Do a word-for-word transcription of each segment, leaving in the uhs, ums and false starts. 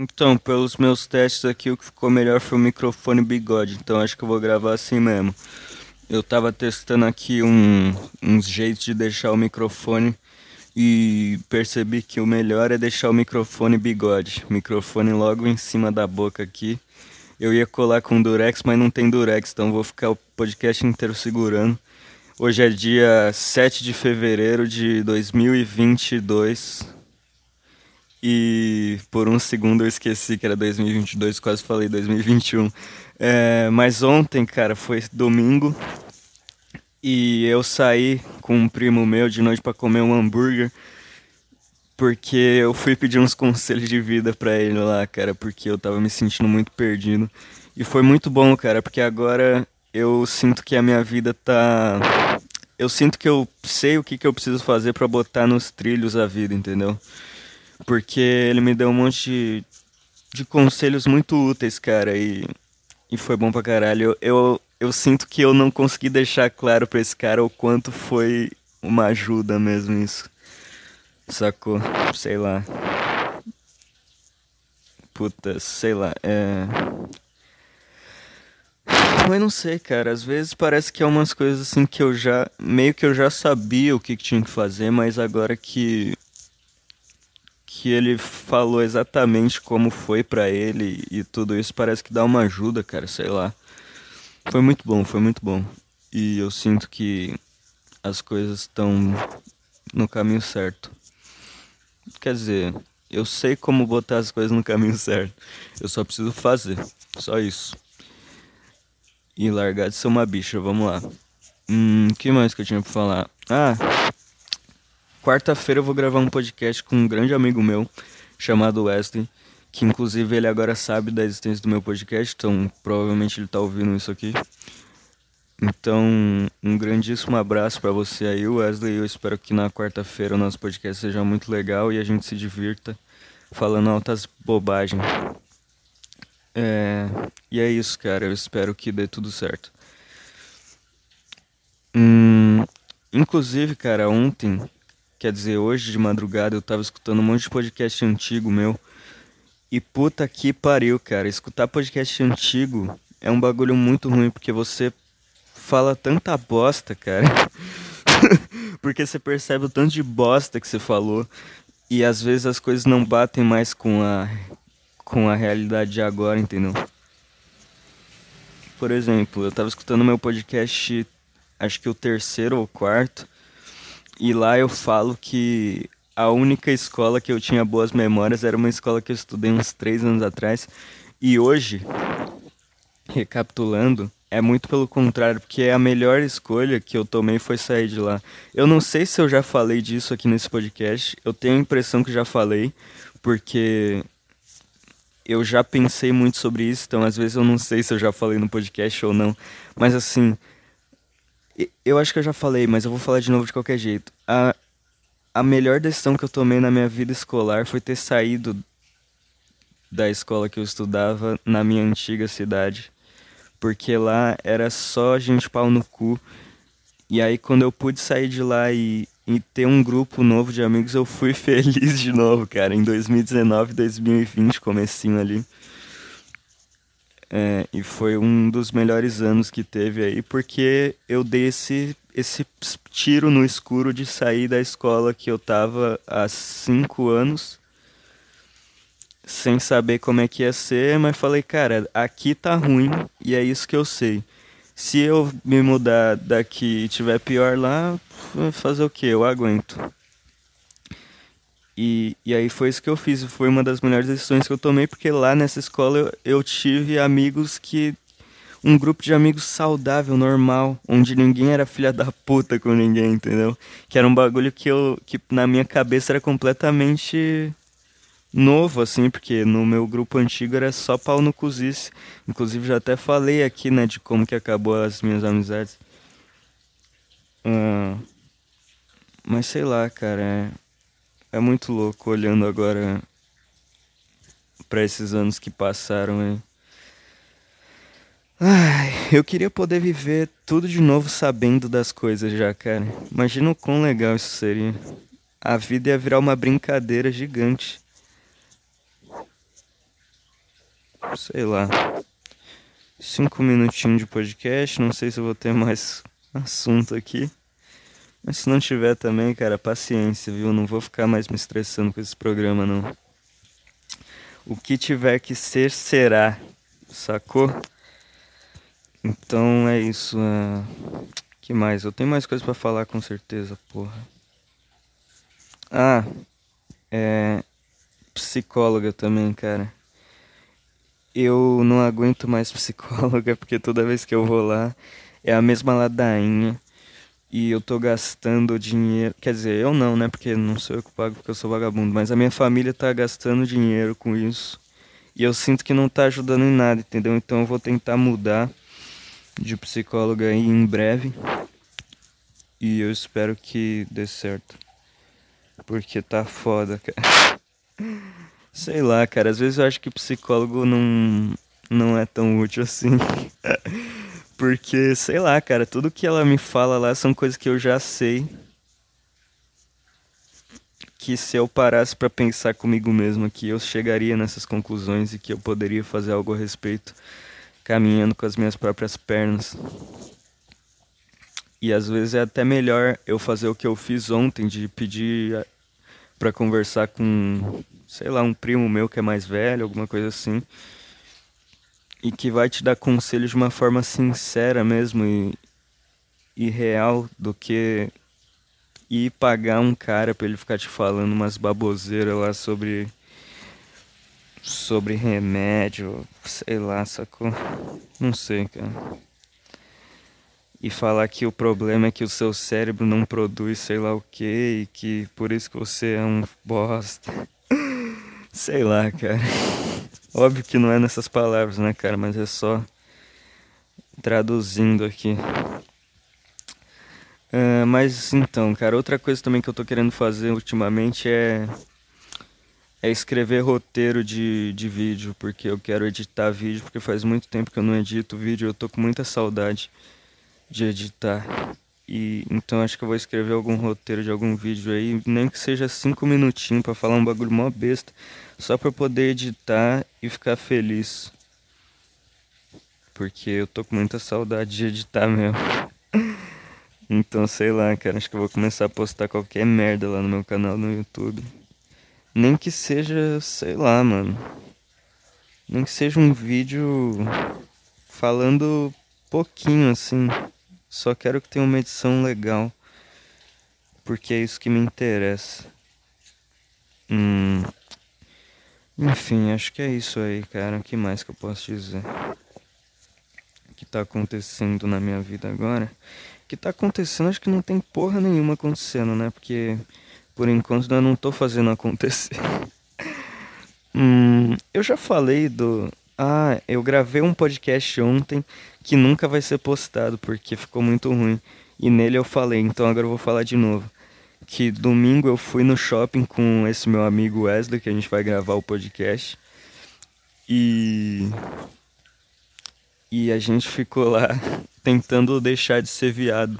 Então, pelos meus testes aqui, o que ficou melhor foi o microfone bigode. Então, acho que eu vou gravar assim mesmo. Eu tava testando aqui um, uns jeitos de deixar o microfone e percebi que o melhor é deixar o microfone bigode. Microfone logo em cima da boca aqui. Eu ia colar com durex, mas não tem durex, então vou ficar o podcast inteiro segurando. Hoje é dia sete de fevereiro de dois mil e vinte e dois. E por um segundo eu esqueci que era dois mil e vinte e dois, quase falei dois mil e vinte e um. É, mas ontem, cara, foi domingo e eu saí com um primo meu de noite pra comer um hambúrguer, porque eu fui pedir uns conselhos de vida pra ele lá, cara, porque eu tava me sentindo muito perdido. E foi muito bom, cara, porque agora eu sinto que a minha vida tá... Eu sinto que eu sei o que, que eu preciso fazer pra botar nos trilhos a vida, entendeu? Porque ele me deu um monte de, de conselhos muito úteis, cara, e, e foi bom pra caralho. Eu, eu, eu sinto que eu não consegui deixar claro pra esse cara o quanto foi uma ajuda mesmo isso. Sacou? Sei lá. Puta, sei lá, é... Mas não sei, cara, às vezes parece que é umas coisas assim que eu já... Meio que eu já sabia o que, que tinha que fazer, mas agora que... que ele falou exatamente como foi pra ele e tudo isso, parece que dá uma ajuda, cara, sei lá. Foi muito bom, foi muito bom. E eu sinto que as coisas estão no caminho certo. Quer dizer, eu sei como botar as coisas no caminho certo. Eu só preciso fazer, só isso. E largar de ser uma bicha, vamos lá. Hum, que mais que eu tinha pra falar? Ah... Quarta-feira eu vou gravar um podcast com um grande amigo meu, chamado Wesley, que inclusive ele agora sabe da existência do meu podcast, então provavelmente ele tá ouvindo isso aqui. Então, um grandíssimo abraço pra você aí, Wesley, eu espero que na quarta-feira o nosso podcast seja muito legal e a gente se divirta falando altas bobagens. É... E é isso, cara, eu espero que dê tudo certo. Hum... Inclusive, cara, ontem... Quer dizer, hoje de madrugada eu tava escutando um monte de podcast antigo meu. E puta que pariu, cara. Escutar podcast antigo é um bagulho muito ruim, porque você fala tanta bosta, cara. Porque você percebe o tanto de bosta que você falou. E às vezes as coisas não batem mais com a, com a realidade de agora, entendeu? Por exemplo, eu tava escutando meu podcast, acho que o terceiro ou quarto. E lá eu falo que a única escola que eu tinha boas memórias era uma escola que eu estudei uns três anos atrás. E hoje, recapitulando, é muito pelo contrário, porque a melhor escolha que eu tomei foi sair de lá. Eu não sei se eu já falei disso aqui nesse podcast, eu tenho a impressão que já falei, porque eu já pensei muito sobre isso, então às vezes eu não sei se eu já falei no podcast ou não, mas assim... Eu acho que eu já falei, mas eu vou falar de novo de qualquer jeito. A, a melhor decisão que eu tomei na minha vida escolar foi ter saído da escola que eu estudava na minha antiga cidade. Porque lá era só gente pau no cu. E aí quando eu pude sair de lá e, e ter um grupo novo de amigos, eu fui feliz de novo, cara. Em dois mil e dezenove, dois mil e vinte, comecinho ali. É, e foi um dos melhores anos que teve aí, porque eu dei esse, esse tiro no escuro de sair da escola que eu tava há cinco anos, sem saber como é que ia ser, mas falei, cara, aqui tá ruim e é isso que eu sei. Se eu me mudar daqui e tiver pior lá, fazer o quê? Eu aguento. E, e aí foi isso que eu fiz, foi uma das melhores decisões que eu tomei, porque lá nessa escola eu, eu tive amigos que... Um grupo de amigos saudável, normal, onde ninguém era filha da puta com ninguém, entendeu? Que era um bagulho que, eu, que na minha cabeça era completamente novo, assim, porque no meu grupo antigo era só pau no cuzice. Inclusive já até falei aqui, né, de como que acabou as minhas amizades. Ah, mas sei lá, cara, é... É muito louco olhando agora pra esses anos que passaram aí. Ai, eu queria poder viver tudo de novo sabendo das coisas já, cara. Imagina o quão legal isso seria. A vida ia virar uma brincadeira gigante. sei lá, cinco minutinhos de podcast. Não sei se eu vou ter mais assunto aqui. Mas se não tiver também, cara, paciência, viu? Não vou ficar mais me estressando com esse programa, não. O que tiver que ser, será. Sacou? Então é isso. O uh... que mais? Eu tenho mais coisa pra falar, com certeza, porra. Ah, é... psicóloga também, cara. Eu não aguento mais psicóloga, porque toda vez que eu vou lá é a mesma ladainha. E eu tô gastando dinheiro... Quer dizer, eu não, né? Porque não sou eu que pago, porque eu sou vagabundo. Mas a minha família tá gastando dinheiro com isso. E eu sinto que não tá ajudando em nada, entendeu? Então eu vou tentar mudar de psicóloga aí em breve. E eu espero que dê certo. Porque tá foda, cara. Sei lá, cara. Às vezes eu acho que psicólogo não, não é tão útil assim. Porque, sei lá, cara, tudo que ela me fala lá são coisas que eu já sei. Que se eu parasse pra pensar comigo mesmo aqui, eu chegaria nessas conclusões e que eu poderia fazer algo a respeito, caminhando com as minhas próprias pernas. E às vezes é até melhor eu fazer o que eu fiz ontem, de pedir pra conversar com, sei lá, um primo meu que é mais velho, alguma coisa assim. E que vai te dar conselho de uma forma sincera mesmo e, e real, do que ir pagar um cara pra ele ficar te falando umas baboseiras lá sobre, sobre remédio, sei lá, sacou? Não sei, cara. E falar que o problema é que o seu cérebro não produz sei lá o que e que por isso que você é um bosta. Sei lá, cara. Óbvio que não é nessas palavras, né, cara? Mas é só traduzindo aqui. Uh, mas, então, cara, outra coisa também que eu tô querendo fazer ultimamente é... É escrever roteiro de, de vídeo, porque eu quero editar vídeo, porque faz muito tempo que eu não edito vídeo, eu tô com muita saudade de editar. E, então, acho que eu vou escrever algum roteiro de algum vídeo aí, nem que seja cinco minutinhos pra falar um bagulho mó besta. Só pra eu poder editar e ficar feliz. Porque eu tô com muita saudade de editar mesmo. Então, sei lá, cara. Acho que eu vou começar a postar qualquer merda lá no meu canal no YouTube. Nem que seja, sei lá, mano. Nem que seja um vídeo falando pouquinho, assim. Só quero que tenha uma edição legal. Porque é isso que me interessa. Hum... Enfim, acho que é isso aí, cara. O que mais que eu posso dizer? O que tá acontecendo na minha vida agora? O que tá acontecendo, acho que não tem porra nenhuma acontecendo, né? Porque, por enquanto, eu não tô fazendo acontecer. hum, eu já falei do... Ah, eu gravei um podcast ontem que nunca vai ser postado, porque ficou muito ruim. E nele eu falei, então agora eu vou falar de novo. Que domingo eu fui no shopping com esse meu amigo Wesley, que a gente vai gravar o podcast. E... E a gente ficou lá tentando deixar de ser viado.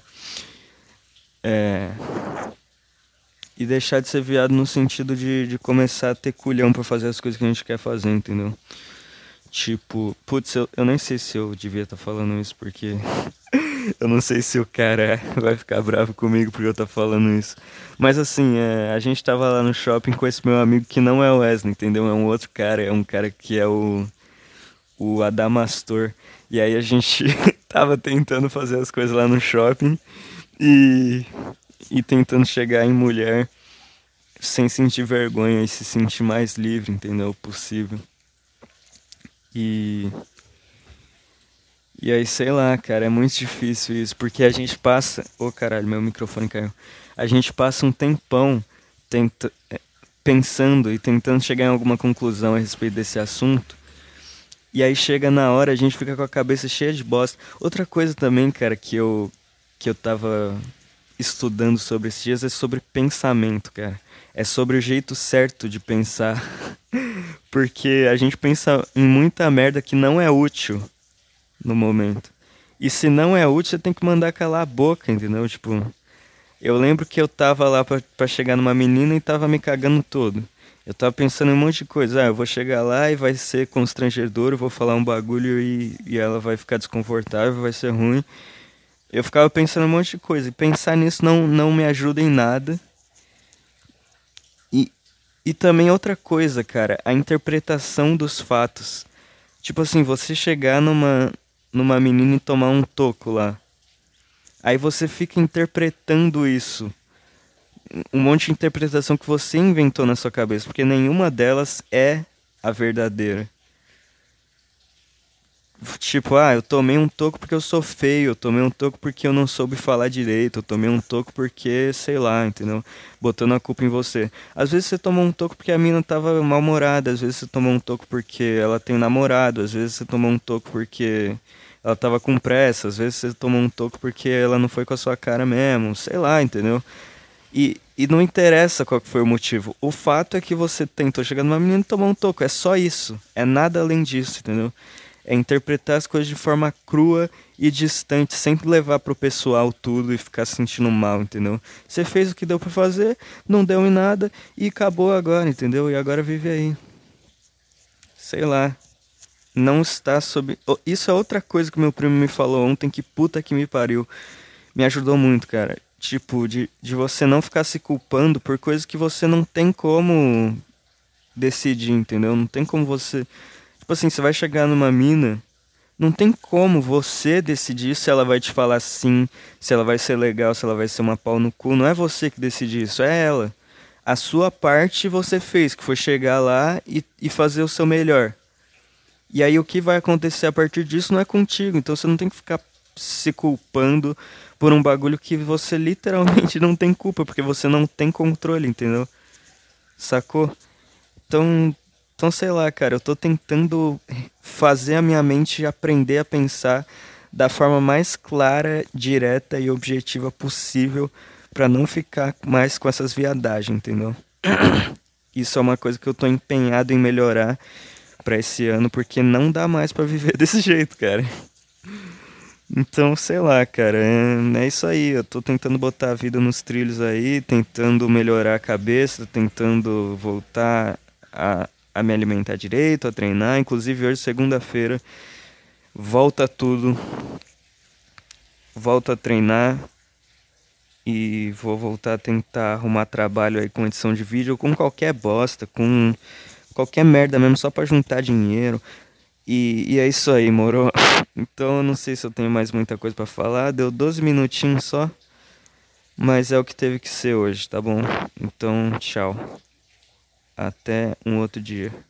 É... E deixar de ser viado no sentido de, de começar a ter culhão pra fazer as coisas que a gente quer fazer, entendeu? Tipo... Putz, eu, eu nem sei se eu devia estar tá falando isso, porque... Eu não sei se o cara vai ficar bravo comigo porque eu tô falando isso. Mas assim, é, a gente tava lá no shopping com esse meu amigo que não é o Wesley, entendeu? É um outro cara, é um cara que é o, o Adamastor. E aí a gente tava tentando fazer as coisas lá no shopping e, e tentando chegar em mulher sem sentir vergonha e se sentir mais livre, entendeu? Possível. E... E aí, sei lá, cara, é muito difícil isso, porque a gente passa... Ô, caralho, meu microfone caiu. A gente passa um tempão tenta... pensando e tentando chegar em alguma conclusão a respeito desse assunto. E aí chega na hora, a gente fica com a cabeça cheia de bosta. Outra coisa também, cara, que eu, que eu tava estudando sobre esses dias é sobre pensamento, cara. É sobre o jeito certo de pensar. Porque a gente pensa em muita merda que não é útil no momento. E se não é útil, você tem que mandar calar a boca, entendeu? Tipo, eu lembro que eu tava lá pra, pra chegar numa menina e tava me cagando todo. Eu tava pensando em um monte de coisa. Ah, eu vou chegar lá e vai ser constrangedor, eu vou falar um bagulho e, e ela vai ficar desconfortável, vai ser ruim. Eu ficava pensando um monte de coisa. E pensar nisso não, não me ajuda em nada. E, e também outra coisa, cara, a interpretação dos fatos. Tipo assim, você chegar numa, numa menina e tomar um toco lá. Aí você fica interpretando isso. Um monte de interpretação que você inventou na sua cabeça, porque nenhuma delas é a verdadeira. Tipo, ah, eu tomei um toco porque eu sou feio, eu tomei um toco porque eu não soube falar direito, eu tomei um toco porque, sei lá, entendeu? Botando a culpa em você. Às vezes você tomou um toco porque a mina tava mal-humorada, às vezes você tomou um toco porque ela tem um namorado, às vezes você tomou um toco porque ela tava com pressa, às vezes você tomou um toco porque ela não foi com a sua cara mesmo, sei lá, entendeu? E, e não interessa qual foi o motivo. O fato é que você tentou chegar numa menina e tomar um toco. É só isso. É nada além disso, entendeu? É interpretar as coisas de forma crua e distante. Sempre levar pro pessoal tudo e ficar se sentindo mal, entendeu? Você fez o que deu pra fazer, não deu em nada e acabou agora, entendeu? E agora vive aí. Sei lá. Não está sob... Oh, isso é outra coisa que meu primo me falou ontem, que puta que me pariu. Me ajudou muito, cara. Tipo, de, de você não ficar se culpando por coisas que você não tem como decidir, entendeu? Não tem como você... Tipo assim, você vai chegar numa mina, não tem como você decidir se ela vai te falar sim, se ela vai ser legal, se ela vai ser uma pau no cu. Não é você que decide isso, é ela. A sua parte você fez, que foi chegar lá e, e fazer o seu melhor. E aí o que vai acontecer a partir disso não é contigo, então você não tem que ficar se culpando por um bagulho que você literalmente não tem culpa, porque você não tem controle, entendeu? Sacou? Então, então sei lá, cara, eu tô tentando fazer a minha mente aprender a pensar da forma mais clara, direta e objetiva possível pra não ficar mais com essas viadagens, entendeu? Isso é uma coisa que eu tô empenhado em melhorar pra esse ano, porque não dá mais pra viver desse jeito, cara. Então, sei lá, cara, é, é isso aí, eu tô tentando botar a vida nos trilhos aí, tentando melhorar a cabeça, tentando voltar a, a me alimentar direito, a treinar, inclusive hoje, segunda-feira, volta tudo, volto a treinar e vou voltar a tentar arrumar trabalho aí com edição de vídeo, com qualquer bosta, com qualquer merda mesmo, só pra juntar dinheiro. E, e é isso aí, moro? Então eu não sei se eu tenho mais muita coisa pra falar. Deu doze minutinhos só. Mas é o que teve que ser hoje, tá bom? Então, tchau. Até um outro dia.